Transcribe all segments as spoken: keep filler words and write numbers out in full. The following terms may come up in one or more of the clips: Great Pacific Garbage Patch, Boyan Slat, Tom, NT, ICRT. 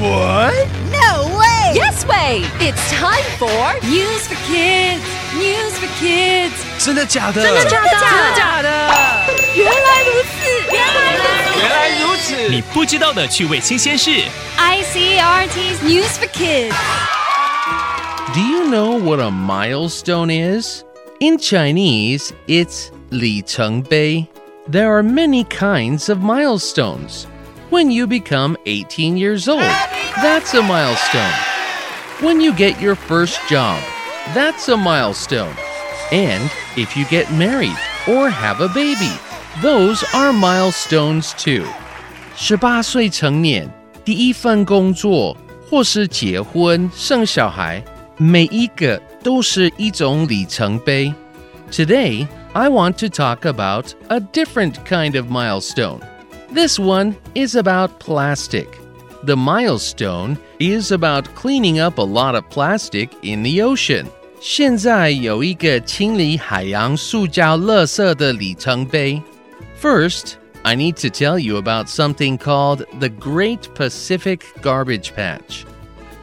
What? No way! Yes way! It's time for News for Kids! News for Kids! 真的假的? 真的假的? 真的假的? 原来如此! 原来如此! 原来如此! 你不知道的趣味新鲜事 I C R T's News for Kids! Do you know what a milestone is? In Chinese, it's 里程碑. There are many kinds of milestones. When you become eighteen years old, that's a milestone. When you get your first job, that's a milestone. And if you get married or have a baby, those are milestones too. 十八岁成年, 第一份工作, 或是结婚, 生小孩, 每一个都是一种里程碑. Today, I want to talk about a different kind of milestone. This one is about plastic. The milestone is about cleaning up a lot of plastic in the ocean. 现在有一个清理海洋塑胶垃圾的里程碑. First, I need to tell you about something called the Great Pacific Garbage Patch.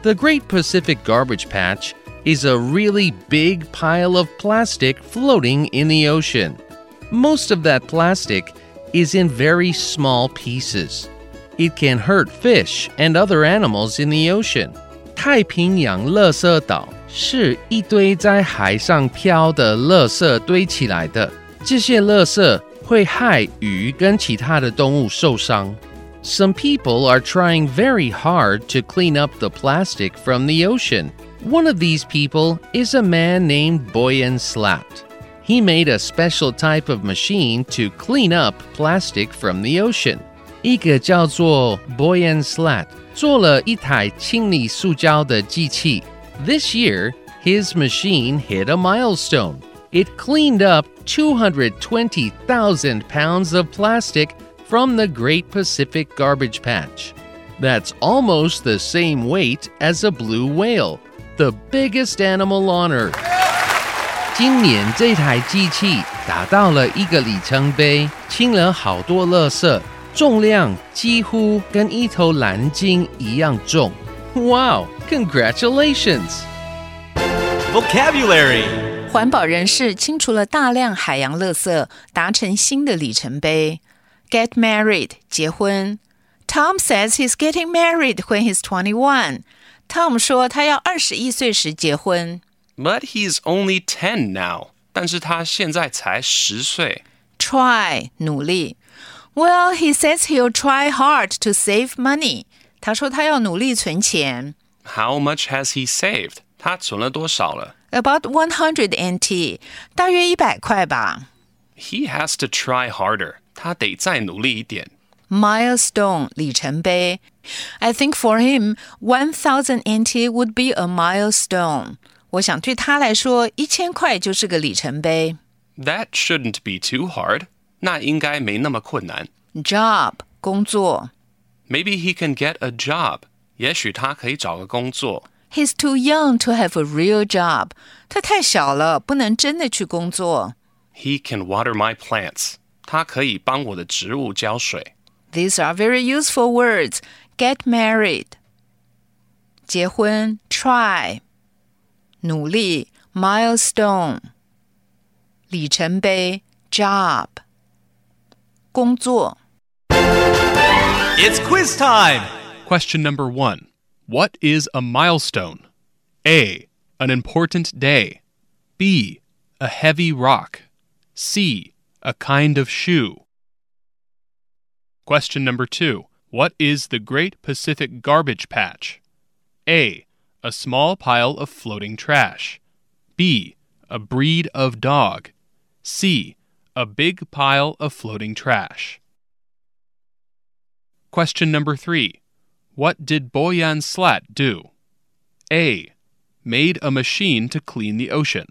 The Great Pacific Garbage Patch is a really big pile of plastic floating in the ocean. Most of that plastic is in very small pieces. It can hurt fish and other animals in the ocean. 太平洋垃圾岛是一堆在海上漂的垃圾堆起来的。 这些垃圾会害鱼跟其他的动物受伤。 Some people are trying very hard to clean up the plastic from the ocean. One of these people is a man named Boyan Slat. He made a special type of machine to clean up plastic from the ocean. 一个叫做 Boyan Slat 做了一台清理塑胶的机器. This year, his machine hit a milestone. It cleaned up two hundred twenty thousand pounds of plastic from the Great Pacific Garbage Patch. That's almost the same weight as a blue whale, the biggest animal on Earth. 今年这台机器达到了一个里程碑 清了好多垃圾 重量几乎跟一头蓝鲸一样重 Wow! Congratulations! Vocabulary 环保人士清除了大量海洋垃圾 达成新的里程碑 Get married 结婚 Tom says he's getting married when he's twenty-one Tom 说他要二十一岁时结婚 But he's only ten now. 但是他现在才十岁. Try, 努力. Well, he says he'll try hard to save money. 他说他要努力存钱. How much has he saved? 他存了多少了? About one hundred N T. 大约一百块吧. He has to try harder. 他得再努力一点. Milestone, 里程碑. I think for him, one thousand N T would be a milestone. 我想对他来说，一千块就是个里程碑。 That shouldn't be too hard. 那应该没那么困难。 Job, 工作。 Maybe he can get a job. 也许他可以找个工作。 He's too young to have a real job. 他太小了，不能真的去工作。 He can water my plants. 他可以帮我的植物浇水。 These are very useful words. Get married. 结婚, try. 努力 milestone 里程碑 job 工作 It's quiz time! Question number one. What is a milestone? A. An important day. B. A heavy rock. C. A kind of shoe. Question number two. What is the Great Pacific Garbage Patch? A. A small pile of floating trash. B. A breed of dog. C. A big pile of floating trash. Question number three. What did Boyan Slat do? A. Made a machine to clean the ocean.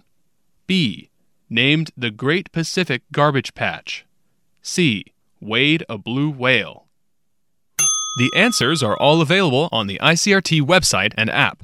B. Named the Great Pacific Garbage Patch. C. Weighed a blue whale. The answers are all available on the I C R T website and app.